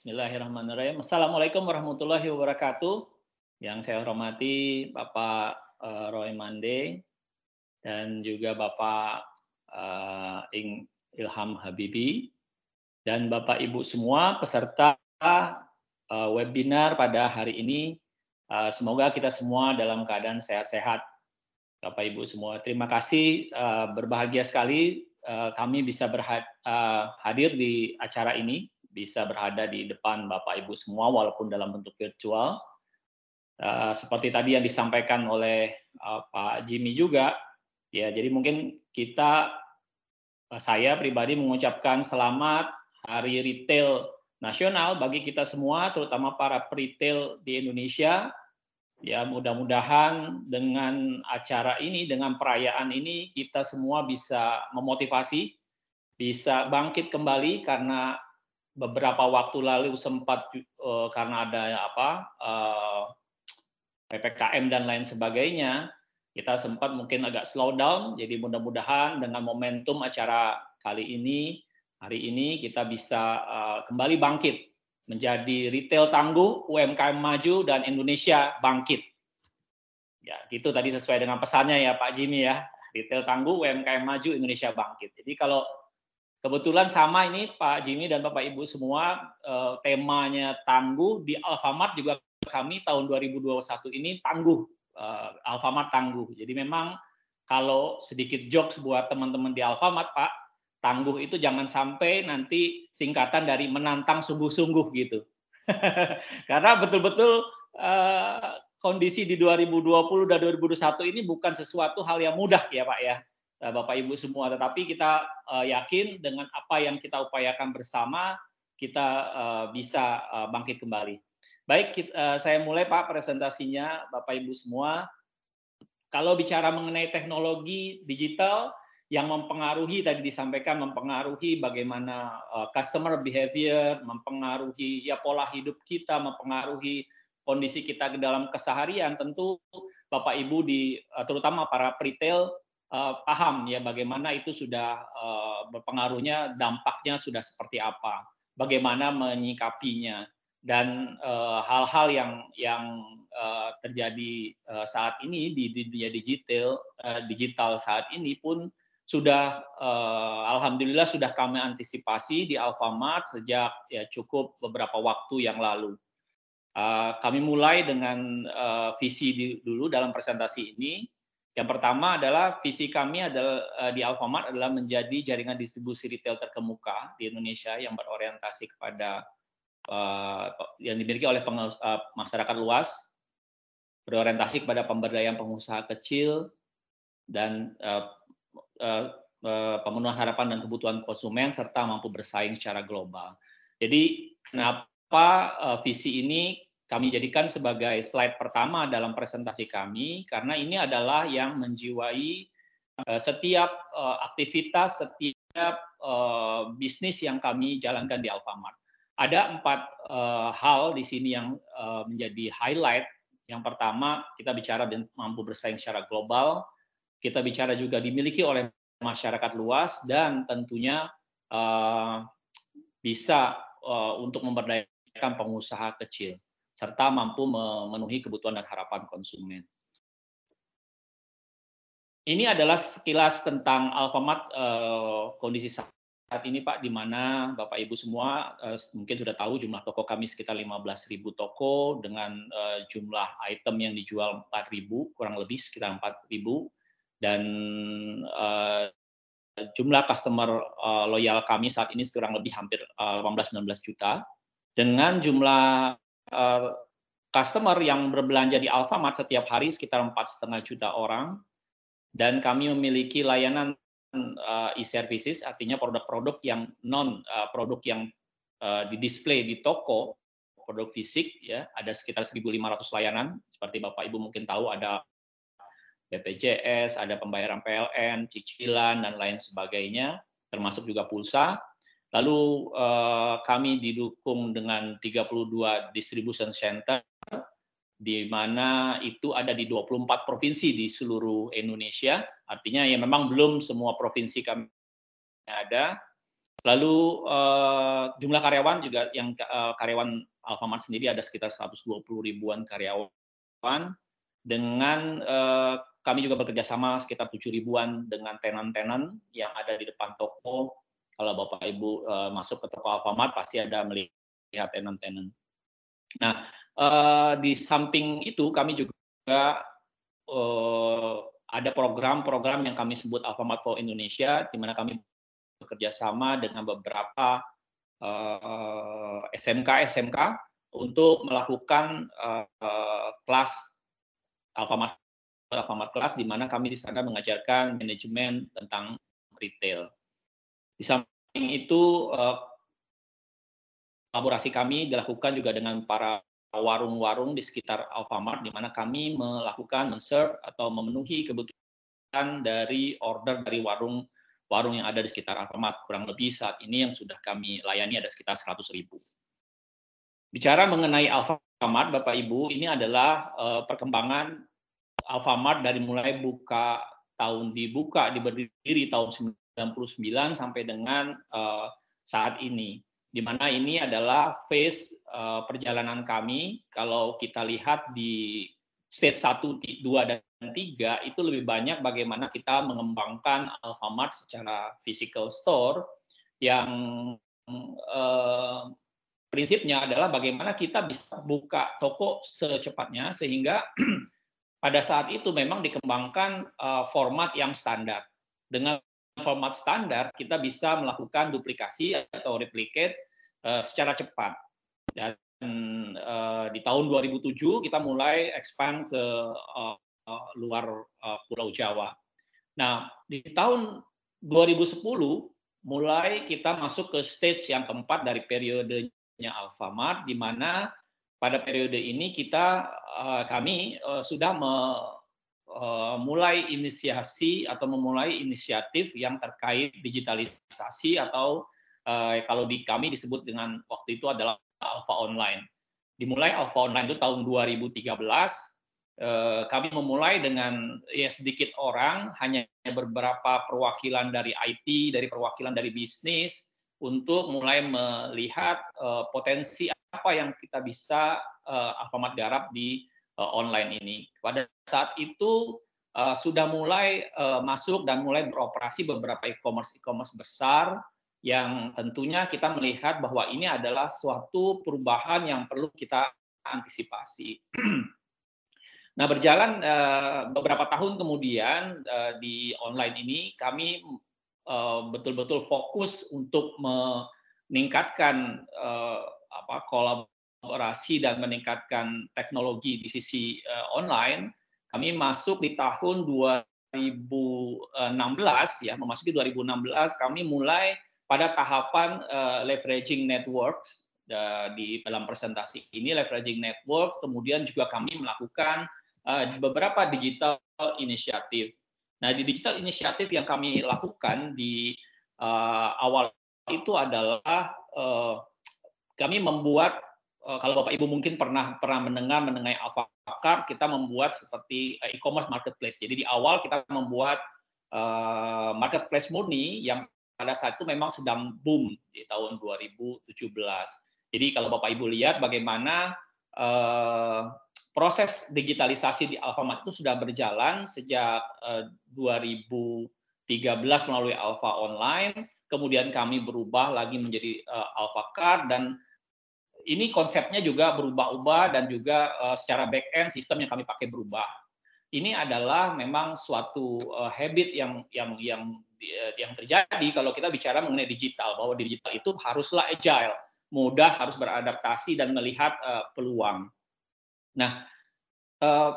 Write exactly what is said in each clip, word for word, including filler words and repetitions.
Bismillahirrahmanirrahim. Assalamualaikum warahmatullahi wabarakatuh. Yang saya hormati Bapak uh, Roy Mande dan juga Bapak uh, Ilham Habibi dan Bapak Ibu semua peserta uh, webinar pada hari ini. Uh, semoga kita semua dalam keadaan sehat-sehat. Bapak Ibu semua, terima kasih. Uh, berbahagia sekali uh, kami bisa berha uh, hadir di acara ini. Bisa berada di depan Bapak Ibu semua walaupun dalam bentuk virtual. Uh, seperti tadi yang disampaikan oleh uh, Pak Jimmy juga, ya jadi mungkin kita, uh, saya pribadi mengucapkan selamat Hari Retail Nasional bagi kita semua, terutama para retail di Indonesia. Ya mudah-mudahan dengan acara ini, dengan perayaan ini, kita semua bisa memotivasi, bisa bangkit kembali karena beberapa waktu lalu sempat uh, karena ada apa uh, P P K M dan lain sebagainya, kita sempat mungkin agak slow down. Jadi mudah-mudahan dengan momentum acara kali ini, hari ini kita bisa uh, kembali bangkit menjadi retail tangguh, U M K M maju, dan Indonesia bangkit. Ya, gitu tadi sesuai dengan pesannya ya Pak Jimmy ya, retail tangguh, U M K M maju, Indonesia bangkit. Jadi kalau kebetulan sama ini Pak Jimmy dan Bapak Ibu semua, eh, temanya tangguh. Di Alfamart juga kami tahun dua ribu dua puluh satu ini tangguh, eh, Alfamart tangguh. Jadi memang kalau sedikit jokes buat teman-teman di Alfamart, Pak, tangguh itu jangan sampai nanti singkatan dari menantang sungguh-sungguh gitu. Karena betul-betul eh, kondisi di dua ribu dua puluh dan dua ribu dua puluh satu ini bukan sesuatu hal yang mudah ya Pak ya. Bapak Ibu semua, tetapi kita uh, yakin dengan apa yang kita upayakan bersama, kita uh, bisa uh, bangkit kembali. Baik, kita, uh, saya mulai Pak presentasinya, Bapak Ibu semua. Kalau bicara mengenai teknologi digital yang mempengaruhi, tadi disampaikan mempengaruhi bagaimana uh, customer behavior, mempengaruhi ya pola hidup kita, mempengaruhi kondisi kita ke dalam keseharian, tentu Bapak Ibu di uh, terutama para retail Uh, paham ya bagaimana itu sudah uh, berpengaruhnya, dampaknya sudah seperti apa, bagaimana menyikapinya, dan hal-hal uh, yang yang uh, terjadi uh, saat ini di dunia digital uh, digital saat ini pun sudah uh, alhamdulillah sudah kami antisipasi di Alfamart sejak ya cukup beberapa waktu yang lalu. Uh, kami mulai dengan uh, visi di, dulu dalam presentasi ini. Yang pertama adalah visi kami adalah di Alfamart adalah menjadi jaringan distribusi retail terkemuka di Indonesia yang berorientasi kepada uh, yang dimiliki oleh pengus, uh, masyarakat luas, berorientasi kepada pemberdayaan pengusaha kecil dan uh, uh, uh, pemenuhan harapan dan kebutuhan konsumen serta mampu bersaing secara global. Jadi kenapa uh, visi ini kami jadikan sebagai slide pertama dalam presentasi kami, karena ini adalah yang menjiwai setiap aktivitas, setiap bisnis yang kami jalankan di Alfamart. Ada empat hal di sini yang menjadi highlight. Yang pertama, kita bicara mampu bersaing secara global, kita bicara juga dimiliki oleh masyarakat luas, dan tentunya bisa untuk memberdayakan pengusaha kecil, serta mampu memenuhi kebutuhan dan harapan konsumen. Ini adalah sekilas tentang Alfamart eh, kondisi saat ini Pak, di mana Bapak Ibu semua eh, mungkin sudah tahu jumlah toko kami sekitar lima belas ribu toko dengan eh, jumlah item yang dijual empat ribu, kurang lebih sekitar empat ribu, dan eh, jumlah customer eh, loyal kami saat ini kurang lebih hampir eh, delapan belas sampai sembilan belas juta, dengan jumlah Uh, customer yang berbelanja di Alfamart setiap hari sekitar empat setengah juta orang, dan kami memiliki layanan uh, e-services, artinya produk-produk yang non uh, produk yang uh, didisplay di toko, produk fisik ya, ada sekitar seribu lima ratus layanan. Seperti Bapak Ibu mungkin tahu ada B P J S, ada pembayaran P L N, cicilan dan lain sebagainya, termasuk juga pulsa. Lalu eh, kami didukung dengan tiga puluh dua distribution center, di mana itu ada di dua puluh empat provinsi di seluruh Indonesia. Artinya ya memang belum semua provinsi kami ada. Lalu uh, jumlah karyawan juga yang uh, karyawan Alfamart sendiri ada sekitar seratus dua puluh ribuan karyawan, dengan uh, kami juga bekerja sama sekitar tujuh ribuan dengan tenan-tenan yang ada di depan toko. Kalau Bapak Ibu uh, masuk ke toko Alfamart pasti ada melihat tenan-tenan. Nah, uh, di samping itu kami juga uh, ada program-program yang kami sebut Alfamart for Indonesia, di mana kami bekerja sama dengan beberapa uh, S M K S M K untuk melakukan uh, uh, kelas Alfamart Alfamart kelas, di mana kami di sana mengajarkan manajemen tentang retail. Di samping itu uh, kolaborasi kami dilakukan juga dengan para warung-warung di sekitar Alfamart, di mana kami melakukan men-serve atau memenuhi kebutuhan dari order dari warung warung yang ada di sekitar Alfamart. Kurang lebih saat ini yang sudah kami layani ada sekitar seratus ribu. Bicara mengenai Alfamart, Bapak Ibu, ini adalah uh, perkembangan Alfamart dari mulai buka tahun dibuka, diberdiri tahun sembilan puluh sembilan sampai dengan uh, saat ini. Di mana ini adalah phase uh, perjalanan kami. Kalau kita lihat di stage satu, dua, dan tiga itu lebih banyak bagaimana kita mengembangkan Alfamart secara physical store, yang eh, prinsipnya adalah bagaimana kita bisa buka toko secepatnya, sehingga pada saat itu memang dikembangkan eh, format yang standar. Dengan format standar kita bisa melakukan duplikasi atau replicate eh, secara cepat. Dan di tahun dua ribu tujuh kita mulai expand ke uh, luar uh, Pulau Jawa. Nah, di tahun dua ribu sepuluh mulai kita masuk ke stage yang keempat dari periodenya Alfamart, di mana pada periode ini kita uh, kami uh, sudah memulai uh, inisiasi atau memulai inisiatif yang terkait digitalisasi, atau uh, kalau di kami disebut dengan waktu itu adalah Alfa Online. Dimulai Alfa Online itu tahun dua ribu tiga belas, eh, kami memulai dengan ya sedikit orang, hanya beberapa perwakilan dari I T, dari perwakilan dari bisnis, untuk mulai melihat eh, potensi apa yang kita bisa eh, Alfamart garap di eh, online ini. Pada saat itu eh, sudah mulai eh, masuk dan mulai beroperasi beberapa e-commerce e-commerce besar, yang tentunya kita melihat bahwa ini adalah suatu perubahan yang perlu kita antisipasi. Nah, berjalan eh, beberapa tahun kemudian eh, di online ini kami eh, betul-betul fokus untuk meningkatkan eh, apa, kolaborasi dan meningkatkan teknologi di sisi eh, online. Kami masuk di tahun dua ribu enam belas, ya, memasuki dua ribu enam belas kami mulai pada tahapan uh, leveraging networks. Uh, di dalam presentasi ini leveraging networks, kemudian juga kami melakukan uh, beberapa digital inisiatif. Nah, di digital inisiatif yang kami lakukan di uh, awal itu adalah uh, kami membuat, uh, kalau Bapak Ibu mungkin pernah pernah mendengar mengenai Alfacart, kita membuat seperti e-commerce marketplace. Jadi di awal kita membuat uh, marketplace murni yang pada saat itu memang sedang boom di tahun dua ribu tujuh belas. Jadi kalau Bapak Ibu lihat bagaimana eh, proses digitalisasi di Alfamart itu sudah berjalan sejak eh, dua ribu tiga belas melalui Alfa Online, kemudian kami berubah lagi menjadi eh, Alfacart, dan ini konsepnya juga berubah-ubah, dan juga eh, secara back-end sistem yang kami pakai berubah. Ini adalah memang suatu eh, habit yang yang yang yang terjadi kalau kita bicara mengenai digital, bahwa digital itu haruslah agile, mudah, harus beradaptasi dan melihat uh, peluang. Nah, uh,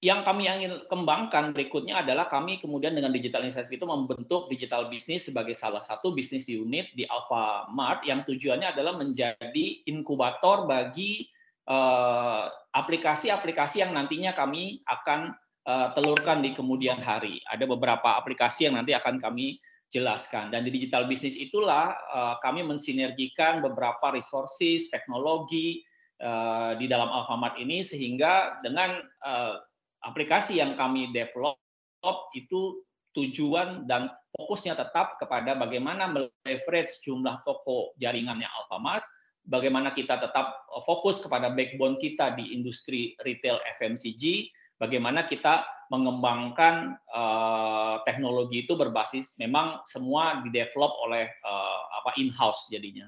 yang kami ingin kembangkan berikutnya adalah kami kemudian dengan digital inisiatif itu membentuk digital bisnis sebagai salah satu bisnis unit di Alfamart, yang tujuannya adalah menjadi inkubator bagi uh, aplikasi-aplikasi yang nantinya kami akan telurkan di kemudian hari. Ada beberapa aplikasi yang nanti akan kami jelaskan. Dan di digital bisnis itulah uh, kami mensinergikan beberapa resources, teknologi uh, di dalam Alfamart ini, sehingga dengan uh, aplikasi yang kami develop itu tujuan dan fokusnya tetap kepada bagaimana meleverage jumlah toko jaringannya Alfamart, bagaimana kita tetap fokus kepada backbone kita di industri retail F M C G, bagaimana kita mengembangkan uh, teknologi itu berbasis memang semua didevelop oleh uh, apa in-house jadinya.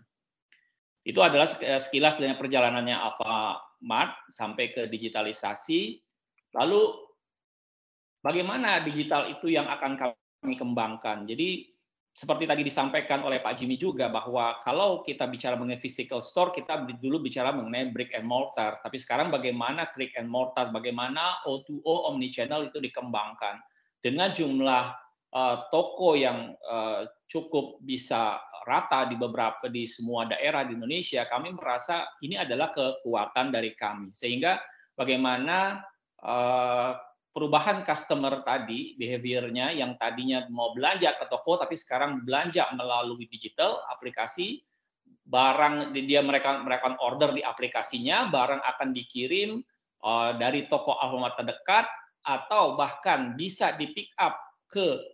Itu adalah sekilas dari perjalanannya Alfamart sampai ke digitalisasi. Lalu bagaimana digital itu yang akan kami kembangkan? Jadi seperti tadi disampaikan oleh Pak Jimmy juga bahwa kalau kita bicara mengenai physical store, kita dulu bicara mengenai brick and mortar. Tapi sekarang bagaimana brick and mortar, bagaimana O to O omnichannel itu dikembangkan dengan jumlah uh, toko yang uh, cukup bisa rata di beberapa di semua daerah di Indonesia. Kami merasa ini adalah kekuatan dari kami, sehingga bagaimana uh, perubahan customer tadi, behaviornya yang tadinya mau belanja ke toko, tapi sekarang belanja melalui digital aplikasi, barang dia mereka mereka order di aplikasinya, barang akan dikirim uh, dari toko Alfamart terdekat atau bahkan bisa di pick up ke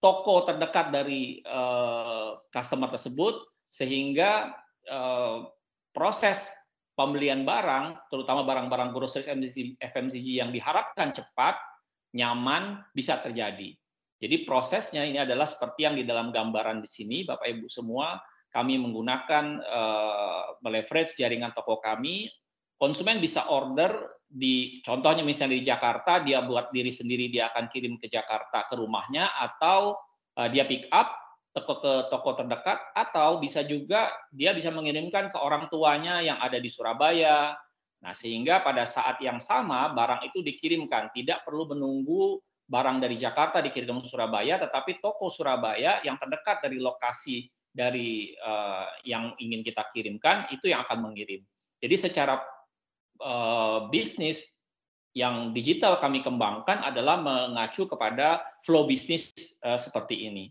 toko terdekat dari uh, customer tersebut, sehingga uh, proses pembelian barang, terutama barang-barang groceries F M C G yang diharapkan cepat, nyaman, bisa terjadi. Jadi prosesnya ini adalah seperti yang di dalam gambaran di sini, Bapak Ibu semua, kami menggunakan uh, meleverage jaringan toko kami, konsumen bisa order di, contohnya misalnya di Jakarta, dia buat diri sendiri, dia akan kirim ke Jakarta ke rumahnya, atau uh, dia pick up toko ke toko terdekat, atau bisa juga dia bisa mengirimkan ke orang tuanya yang ada di Surabaya. Nah, sehingga pada saat yang sama barang itu dikirimkan, tidak perlu menunggu barang dari Jakarta dikirim ke Surabaya, tetapi toko Surabaya yang terdekat dari lokasi dari eh, yang ingin kita kirimkan itu yang akan mengirim. Jadi secara eh, bisnis yang digital kami kembangkan adalah mengacu kepada flow bisnis eh, seperti ini.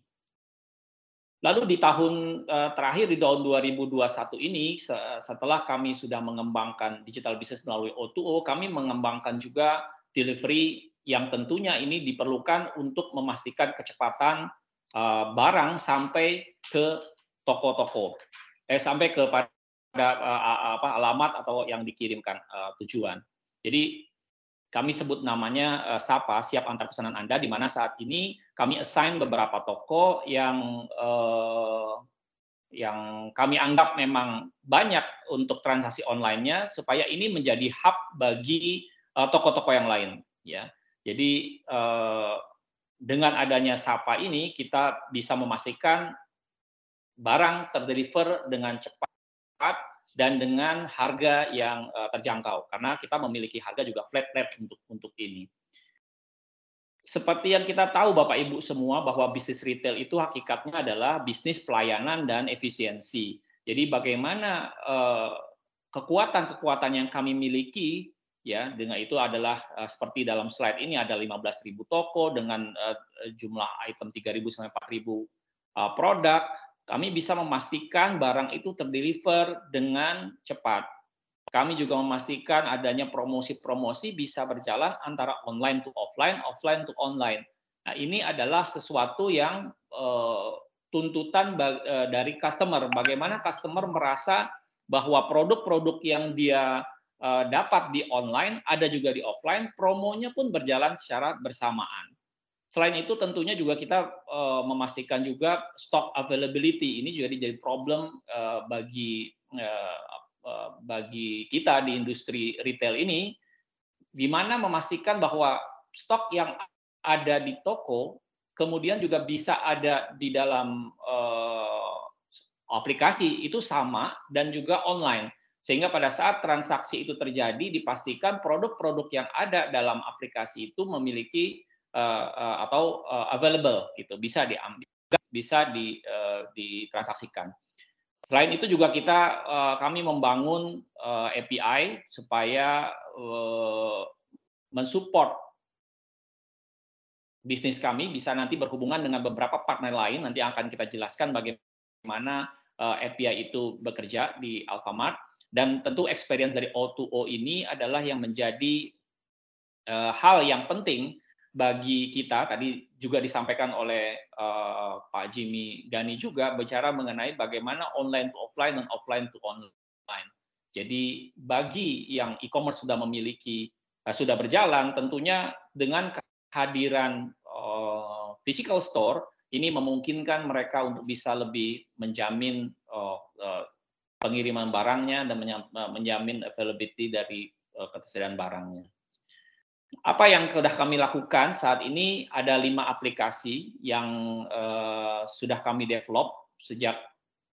Lalu di tahun terakhir, di tahun dua ribu dua puluh satu ini, setelah kami sudah mengembangkan digital bisnis melalui O to O, kami mengembangkan juga delivery yang tentunya ini diperlukan untuk memastikan kecepatan barang sampai ke toko-toko, eh sampai ke pada apa alamat atau yang dikirimkan tujuan. Jadi kami sebut namanya uh, Sapa, siap antar pesanan Anda, di mana saat ini kami assign beberapa toko yang uh, yang kami anggap memang banyak untuk transaksi online-nya, supaya ini menjadi hub bagi toko-toko uh, yang lain. Ya, jadi uh, dengan adanya Sapa ini kita bisa memastikan barang terdeliver dengan cepat dan dengan harga yang uh, terjangkau, karena kita memiliki harga juga flat rate untuk untuk ini. Seperti yang kita tahu Bapak Ibu semua, bahwa bisnis retail itu hakikatnya adalah bisnis pelayanan dan efisiensi. Jadi bagaimana kekuatan-kekuatan uh, yang kami miliki, ya, dengan itu adalah uh, seperti dalam slide ini ada lima belas ribu toko dengan uh, jumlah item tiga ribu sampai empat ribu uh, produk. Kami bisa memastikan barang itu terdeliver dengan cepat. Kami juga memastikan adanya promosi-promosi bisa berjalan antara online to offline, offline to online. Nah, ini adalah sesuatu yang uh, tuntutan uh, dari customer. Bagaimana customer merasa bahwa produk-produk yang dia uh, dapat di online, ada juga di offline, promonya pun berjalan secara bersamaan. Selain itu tentunya juga kita uh, memastikan juga stock availability ini juga jadi problem uh, bagi uh, uh, bagi kita di industri retail ini, di mana memastikan bahwa stok yang ada di toko kemudian juga bisa ada di dalam uh, aplikasi itu sama dan juga online, sehingga pada saat transaksi itu terjadi dipastikan produk-produk yang ada dalam aplikasi itu memiliki Uh, uh, atau uh, available gitu, bisa diambil, bisa di, uh, ditransaksikan. Selain itu juga kita uh, kami membangun uh, A P I supaya uh, mensupport bisnis kami bisa nanti berhubungan dengan beberapa partner lain. Nanti akan kita jelaskan bagaimana uh, A P I itu bekerja di Alfamart, dan tentu experience dari O to O ini adalah yang menjadi uh, hal yang penting bagi kita, tadi juga disampaikan oleh uh, Pak Jimmy Gani juga, bicara mengenai bagaimana online to offline dan offline to online. Jadi bagi yang e-commerce sudah memiliki, uh, sudah berjalan, tentunya dengan kehadiran uh, physical store, ini memungkinkan mereka untuk bisa lebih menjamin uh, uh, pengiriman barangnya dan menjamin availability dari uh, ketersediaan barangnya. Apa yang sudah kami lakukan saat ini, ada lima aplikasi yang uh, sudah kami develop sejak,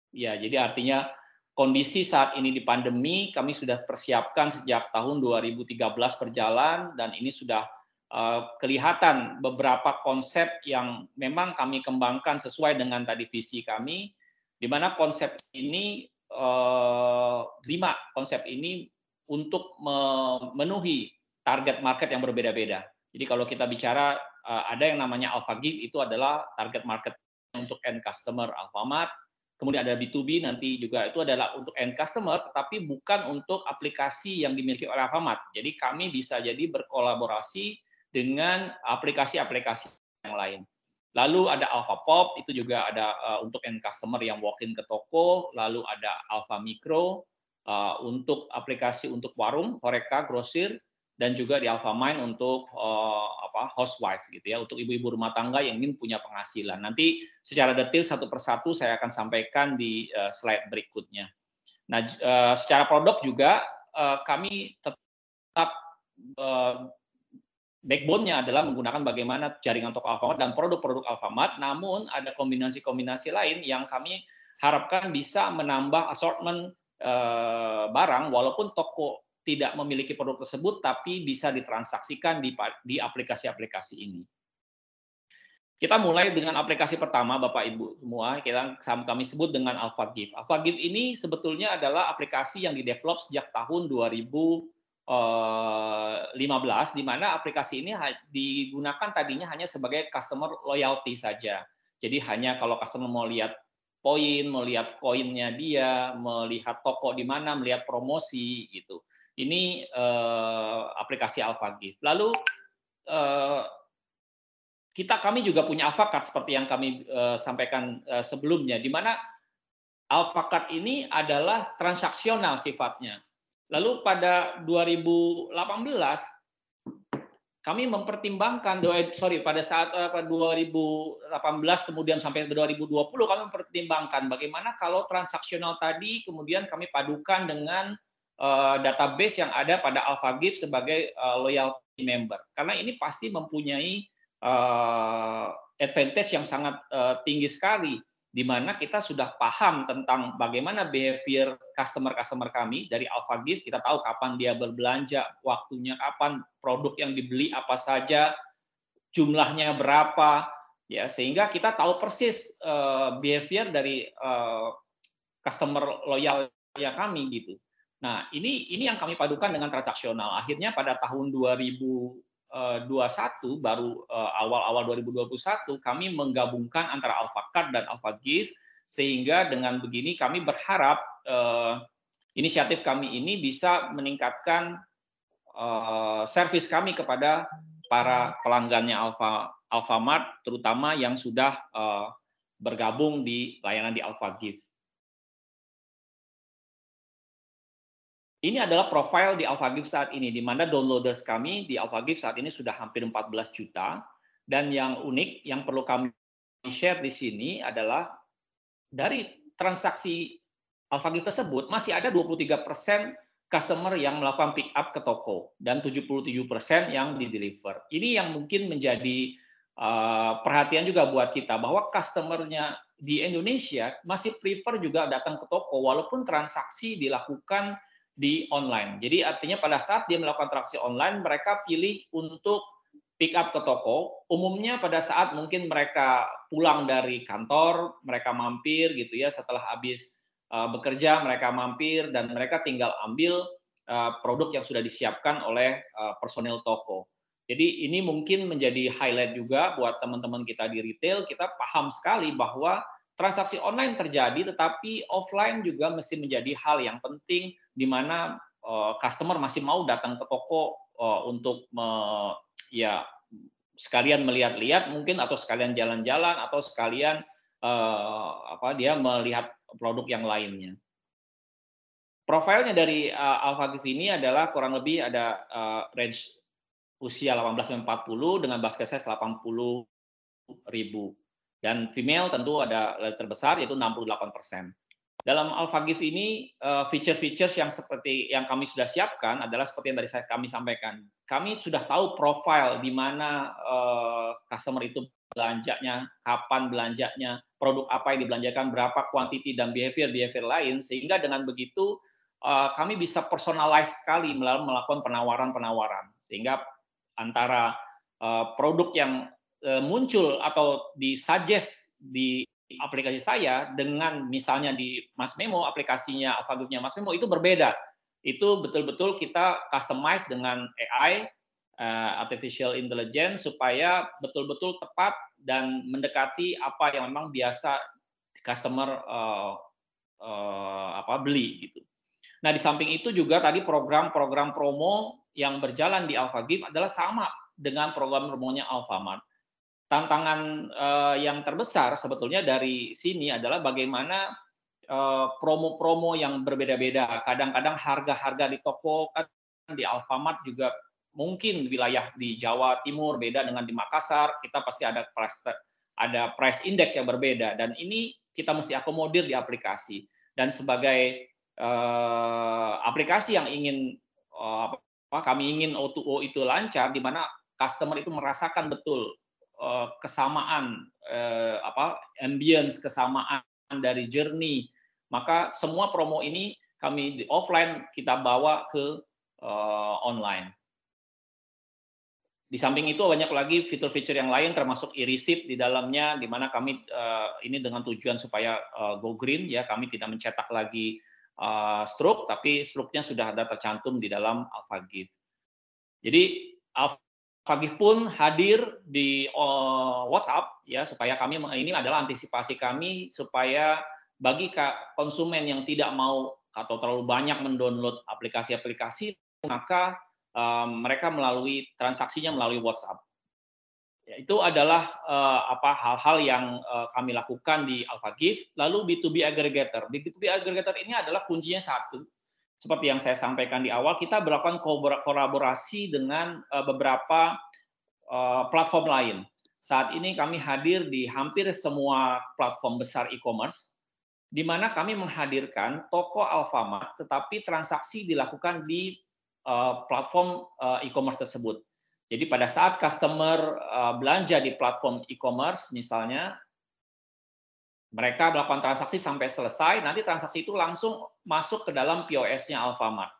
ya jadi artinya kondisi saat ini di pandemi kami sudah persiapkan sejak tahun dua ribu tiga belas berjalan, dan ini sudah uh, kelihatan beberapa konsep yang memang kami kembangkan sesuai dengan tadi visi kami, di mana konsep ini, uh, lima konsep ini untuk memenuhi target market yang berbeda-beda. Jadi kalau kita bicara, ada yang namanya Alfagift, itu adalah target market untuk end customer Alfamart, kemudian ada B to B nanti juga itu adalah untuk end customer, tapi bukan untuk aplikasi yang dimiliki oleh Alfamart. Jadi kami bisa jadi berkolaborasi dengan aplikasi-aplikasi yang lain. Lalu ada Alfapop, itu juga ada untuk end customer yang walk-in ke toko, lalu ada Alfamicro, untuk aplikasi untuk warung, horeka, grosir, dan juga di Alfamind untuk uh, apa, housewife gitu ya, untuk ibu-ibu rumah tangga yang ingin punya penghasilan. Nanti secara detail satu persatu saya akan sampaikan di uh, slide berikutnya. Nah, uh, secara produk juga uh, kami tetap uh, backbone-nya adalah menggunakan bagaimana jaringan toko Alfamart dan produk-produk Alfamart. Namun ada kombinasi-kombinasi lain yang kami harapkan bisa menambah assortment uh, barang, walaupun toko tidak memiliki produk tersebut, tapi bisa ditransaksikan di di aplikasi-aplikasi ini. Kita mulai dengan aplikasi pertama, Bapak Ibu semua, kita kami sebut dengan Alfagift. Alfagift ini sebetulnya adalah aplikasi yang didevelop sejak tahun dua ribu lima belas, di mana aplikasi ini digunakan tadinya hanya sebagai customer loyalty saja. Jadi hanya kalau customer mau lihat poin, melihat koinnya dia, melihat toko di mana, melihat promosi gitu. Ini eh, aplikasi Alfagift. Lalu eh, kita kami juga punya Alfacart seperti yang kami eh, sampaikan eh, sebelumnya, di mana Alfacart ini adalah transaksional sifatnya. Lalu pada dua ribu delapan belas kami mempertimbangkan, sorry pada saat eh, dua ribu delapan belas kemudian sampai ke dua ribu dua puluh kami mempertimbangkan bagaimana kalau transaksional tadi kemudian kami padukan dengan database yang ada pada Alfagift sebagai loyalty member, karena ini pasti mempunyai advantage yang sangat tinggi sekali, di mana kita sudah paham tentang bagaimana behavior customer-customer kami dari Alfagift. Kita tahu kapan dia berbelanja, waktunya kapan, produk yang dibeli apa saja, jumlahnya berapa, ya sehingga kita tahu persis behavior dari customer loyal ya kami gitu. Nah, ini ini yang kami padukan dengan transaksional. Akhirnya pada tahun dua ribu dua puluh satu, baru awal-awal dua ribu dua puluh satu, kami menggabungkan antara Alfacart dan Alfagift, sehingga dengan begini kami berharap eh, inisiatif kami ini bisa meningkatkan eh, servis kami kepada para pelanggannya Alfa, Alfamart, terutama yang sudah eh, bergabung di layanan di Alfagift. Ini adalah profil di Alfagift saat ini, di mana downloaders kami di Alfagift saat ini sudah hampir empat belas juta. Dan yang unik, yang perlu kami share di sini adalah dari transaksi Alfagift tersebut, masih ada dua puluh tiga persen customer yang melakukan pick up ke toko, dan tujuh puluh tujuh persen yang di-deliver. Ini yang mungkin menjadi uh, perhatian juga buat kita, bahwa customernya di Indonesia masih prefer juga datang ke toko, walaupun transaksi dilakukan di online. Jadi artinya pada saat dia melakukan transaksi online, mereka pilih untuk pick up ke toko. Umumnya pada saat mungkin mereka pulang dari kantor, mereka mampir gitu ya, setelah habis uh, bekerja mereka mampir dan mereka tinggal ambil uh, produk yang sudah disiapkan oleh uh, personil toko. Jadi ini mungkin menjadi highlight juga buat teman-teman kita di retail, kita paham sekali bahwa transaksi online terjadi, tetapi offline juga mesti menjadi hal yang penting, di mana uh, customer masih mau datang ke toko uh, untuk me, ya sekalian melihat-lihat mungkin, atau sekalian jalan-jalan, atau sekalian eh, apa dia melihat produk yang lainnya. Profilnya dari eh, Alfagift ini adalah kurang lebih ada eh, range usia delapan belas sampai empat puluh dengan basket size delapan puluh ribu. Dan female tentu ada terbesar yaitu enam puluh delapan persen. Dalam Alfagift ini feature-features yang seperti yang kami sudah siapkan adalah seperti yang tadi saya kami sampaikan. Kami sudah tahu profile di mana uh, customer itu belanjanya, kapan belanjanya, produk apa yang dibelanjakan, berapa quantity dan behavior-behavior lain, sehingga dengan begitu uh, kami bisa personalize sekali melalui melakukan penawaran-penawaran, sehingga antara uh, produk yang muncul atau disuggest di aplikasi saya dengan misalnya di Mas Memo, aplikasinya Alfagiftnya Mas Memo itu berbeda. Itu betul-betul kita customize dengan A I, artificial intelligence, supaya betul-betul tepat dan mendekati apa yang memang biasa customer uh, uh, apa beli gitu. Nah, di samping itu juga tadi program-program promo yang berjalan di Alfagift adalah sama dengan program promonya Alfamart. Tantangan uh, yang terbesar sebetulnya dari sini adalah bagaimana promo-promo uh, yang berbeda-beda. Kadang-kadang harga-harga di toko kan, di Alfamart juga mungkin wilayah di Jawa Timur beda dengan di Makassar. Kita pasti ada price ada price index yang berbeda, dan ini kita mesti akomodir di aplikasi. Dan sebagai uh, aplikasi yang ingin uh, apa, kami ingin O to O itu lancar, di mana customer itu merasakan betul kesamaan eh, apa ambience, kesamaan dari journey, maka semua promo ini kami di offline kita bawa ke eh, online. Di samping itu banyak lagi fitur-fitur yang lain termasuk e-receipt di dalamnya, di mana kami eh, ini dengan tujuan supaya eh, go green ya, kami tidak mencetak lagi eh, struk, tapi struknya sudah ada tercantum di dalam Alfagift. Jadi Alf Alfagift pun hadir di uh, WhatsApp ya, supaya kami ini adalah antisipasi kami supaya bagi konsumen yang tidak mau atau terlalu banyak mendownload aplikasi-aplikasi, maka uh, mereka melalui transaksinya melalui WhatsApp. Ya, itu adalah uh, apa hal-hal yang uh, kami lakukan di Alfagift. Lalu B to B aggregator. B to B aggregator ini adalah kuncinya satu. Seperti yang saya sampaikan di awal, kita berlakukan kolaborasi dengan beberapa platform lain. Saat ini kami hadir di hampir semua platform besar e-commerce, di mana kami menghadirkan toko Alfamart, tetapi transaksi dilakukan di platform e-commerce tersebut. Jadi pada saat customer belanja di platform e-commerce misalnya, mereka melakukan transaksi sampai selesai, nanti transaksi itu langsung masuk ke dalam P O S-nya Alfamart.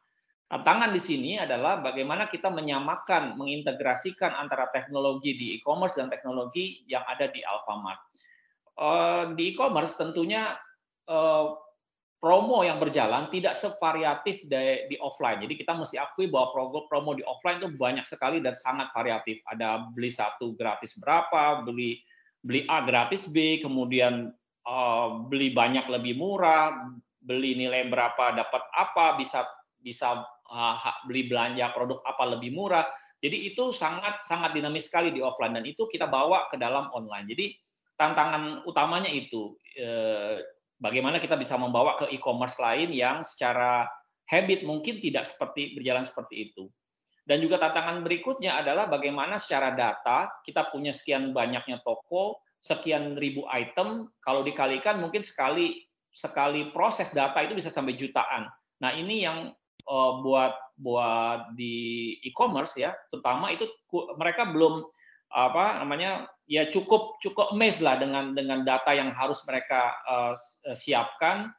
Tantangan di sini adalah bagaimana kita menyamakan, mengintegrasikan antara teknologi di e-commerce dan teknologi yang ada di Alfamart. Di e-commerce tentunya promo yang berjalan tidak sevariatif di offline. Jadi kita mesti akui bahwa program promo di offline itu banyak sekali dan sangat variatif. Ada beli satu gratis berapa, beli beli A gratis B, kemudian Uh, beli banyak lebih murah, beli nilai berapa dapat apa, bisa bisa uh, beli belanja produk apa lebih murah. Jadi itu sangat sangat dinamis sekali di offline, dan itu kita bawa ke dalam online. Jadi tantangan utamanya itu eh, bagaimana kita bisa membawa ke e-commerce lain yang secara habit mungkin tidak seperti berjalan seperti itu. Dan juga tantangan berikutnya adalah bagaimana secara data kita punya sekian banyaknya toko, sekian ribu item, kalau dikalikan mungkin sekali sekali proses data itu bisa sampai jutaan. Nah, ini yang uh, buat buat di e-commerce ya, terutama itu mereka belum apa namanya ya cukup cukup amazed lah dengan dengan data yang harus mereka uh, siapkan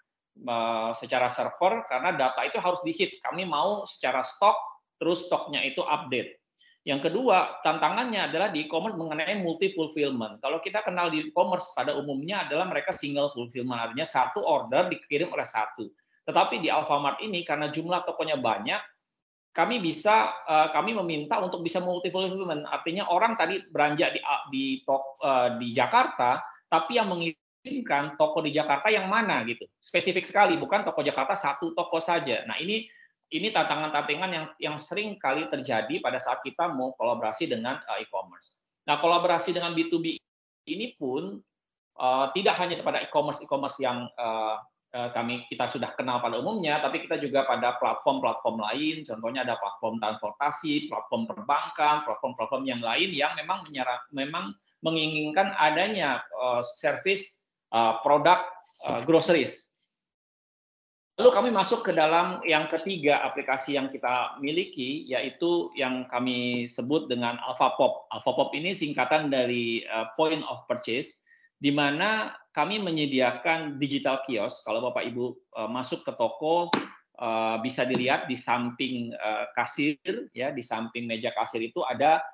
uh, secara server, karena data itu harus di-hit. Kami mau secara stok, terus stoknya itu update. Yang kedua, tantangannya adalah di e-commerce mengenai multi-fulfillment. Kalau kita kenal di e-commerce pada umumnya adalah mereka single fulfillment, artinya satu order dikirim oleh satu. Tetapi di Alfamart ini karena jumlah tokonya banyak, kami bisa kami meminta untuk bisa multi-fulfillment. Artinya orang tadi beranjak di di, di Jakarta, tapi yang mengirimkan toko di Jakarta yang mana gitu. Spesifik sekali, bukan toko Jakarta satu toko saja. Nah, ini Ini tantangan-tantangan yang yang sering kali terjadi pada saat kita mau kolaborasi dengan e-commerce. Nah, kolaborasi dengan B to B ini pun uh, tidak hanya kepada e-commerce-e-commerce yang uh, uh, kami kita sudah kenal pada umumnya, tapi kita juga pada platform-platform lain, contohnya ada platform transportasi, platform perbankan, platform-platform yang lain yang memang menyerap, memang menginginkan adanya uh, service uh, produk uh, groceries. Lalu kami masuk ke dalam yang ketiga aplikasi yang kita miliki, yaitu yang kami sebut dengan Alfapop. Alfapop ini singkatan dari Point of Purchase, di mana kami menyediakan digital kios. Kalau Bapak Ibu masuk ke toko, bisa dilihat di samping kasir, ya, di samping meja kasir itu ada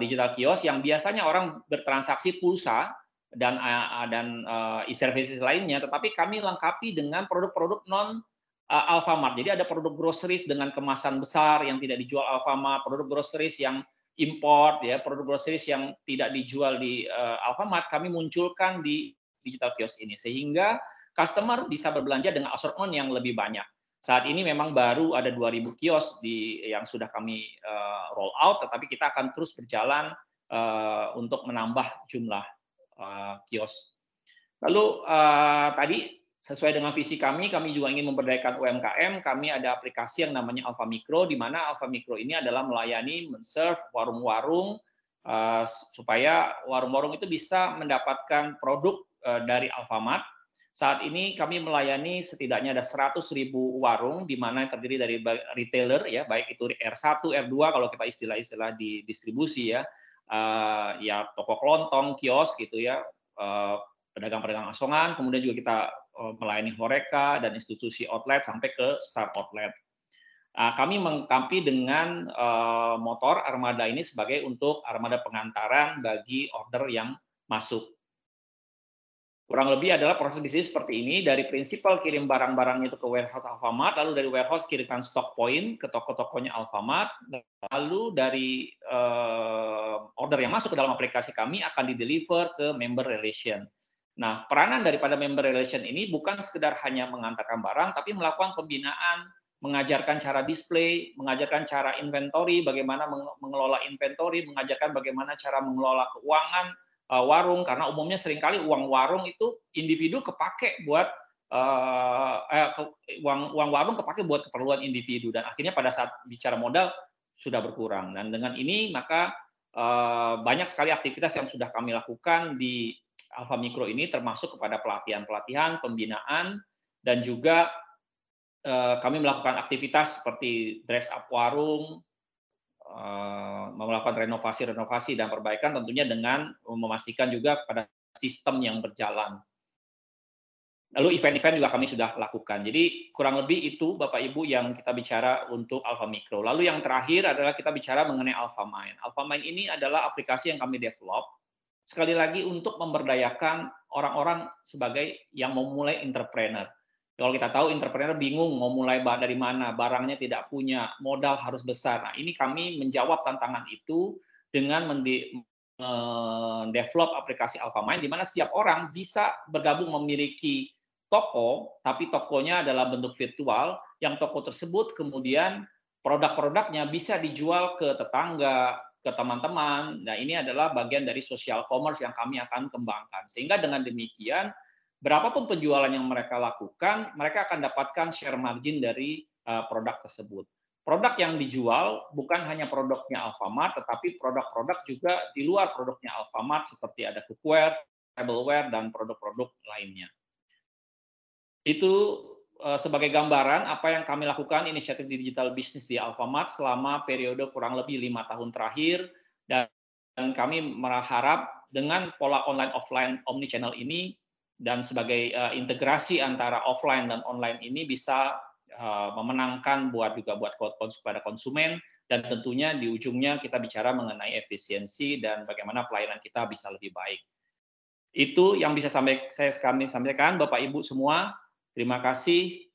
digital kios yang biasanya orang bertransaksi pulsa dan dan e-services lainnya, tetapi kami lengkapi dengan produk-produk non Alfamart. Jadi ada produk groceries dengan kemasan besar yang tidak dijual Alfamart, produk groceries yang import, ya, produk groceries yang tidak dijual di Alfamart kami munculkan di digital kios ini sehingga customer bisa berbelanja dengan assortment yang lebih banyak. Saat ini memang baru ada dua ribu kios di yang sudah kami uh, roll out, tetapi kita akan terus berjalan uh, untuk menambah jumlah Uh, kios. Lalu uh, tadi sesuai dengan visi kami, kami juga ingin memberdayakan U M K M. Kami ada aplikasi yang namanya Alfamicro, di mana Alfamicro ini adalah melayani, men-serve warung-warung uh, supaya warung-warung itu bisa mendapatkan produk uh, dari Alfamart. Saat ini kami melayani setidaknya ada seratus ribu warung, di mana terdiri dari retailer, ya, baik itu R satu, R dua kalau kita istilah-istilah di distribusi, ya. Uh, ya toko kelontong, kios gitu ya, uh, pedagang-pedagang asongan, kemudian juga kita uh, melayani horeka dan institusi outlet sampai ke star outlet. Uh, kami mengkapi dengan uh, motor armada ini sebagai untuk armada pengantaran bagi order yang masuk. Kurang lebih adalah proses bisnis seperti ini, dari prinsipal kirim barang-barang itu ke warehouse Alfamart, lalu dari warehouse kirimkan stock point ke toko-tokonya Alfamart, lalu dari eh, order yang masuk ke dalam aplikasi kami akan dideliver ke member relation. Nah, peranan daripada member relation ini bukan sekedar hanya mengantarkan barang, tapi melakukan pembinaan, mengajarkan cara display, mengajarkan cara inventory, bagaimana mengelola inventory, mengajarkan bagaimana cara mengelola keuangan warung, karena umumnya seringkali uang warung itu individu kepake buat uh, eh, uang uang warung kepake buat keperluan individu, dan akhirnya pada saat bicara modal sudah berkurang. Dan dengan ini maka uh, banyak sekali aktivitas yang sudah kami lakukan di Alfamicro ini, termasuk kepada pelatihan-pelatihan, pembinaan, dan juga uh, kami melakukan aktivitas seperti dress up warung, melakukan renovasi-renovasi dan perbaikan, tentunya dengan memastikan juga pada sistem yang berjalan. Lalu event-event juga kami sudah lakukan. Jadi kurang lebih itu Bapak Ibu yang kita bicara untuk Alfamicro. Lalu yang terakhir adalah kita bicara mengenai Alfamind. Alfamind ini adalah aplikasi yang kami develop sekali lagi untuk memberdayakan orang-orang sebagai yang memulai entrepreneur. Kalau kita tahu entrepreneur bingung mau mulai dari mana, barangnya tidak punya, modal harus besar. Nah, ini kami menjawab tantangan itu dengan mendevelop aplikasi Alfamind, di mana setiap orang bisa bergabung memiliki toko, tapi tokonya adalah bentuk virtual, yang toko tersebut kemudian produk-produknya bisa dijual ke tetangga, ke teman-teman. Nah, ini adalah bagian dari social commerce yang kami akan kembangkan. Sehingga dengan demikian, berapapun penjualan yang mereka lakukan, mereka akan dapatkan share margin dari uh, produk tersebut. Produk yang dijual bukan hanya produknya Alfamart, tetapi produk-produk juga di luar produknya Alfamart, seperti ada cookware, tableware, dan produk-produk lainnya. Itu uh, sebagai gambaran apa yang kami lakukan inisiatif digital bisnis di Alfamart selama periode kurang lebih lima tahun terakhir, dan, dan kami berharap dengan pola online-offline omnichannel ini, dan sebagai uh, integrasi antara offline dan online ini bisa uh, memenangkan buat juga buat kepada konsumen, dan tentunya di ujungnya kita bicara mengenai efisiensi dan bagaimana pelayanan kita bisa lebih baik. Itu yang bisa sampai saya kami sampaikan Bapak Ibu semua. Terima kasih.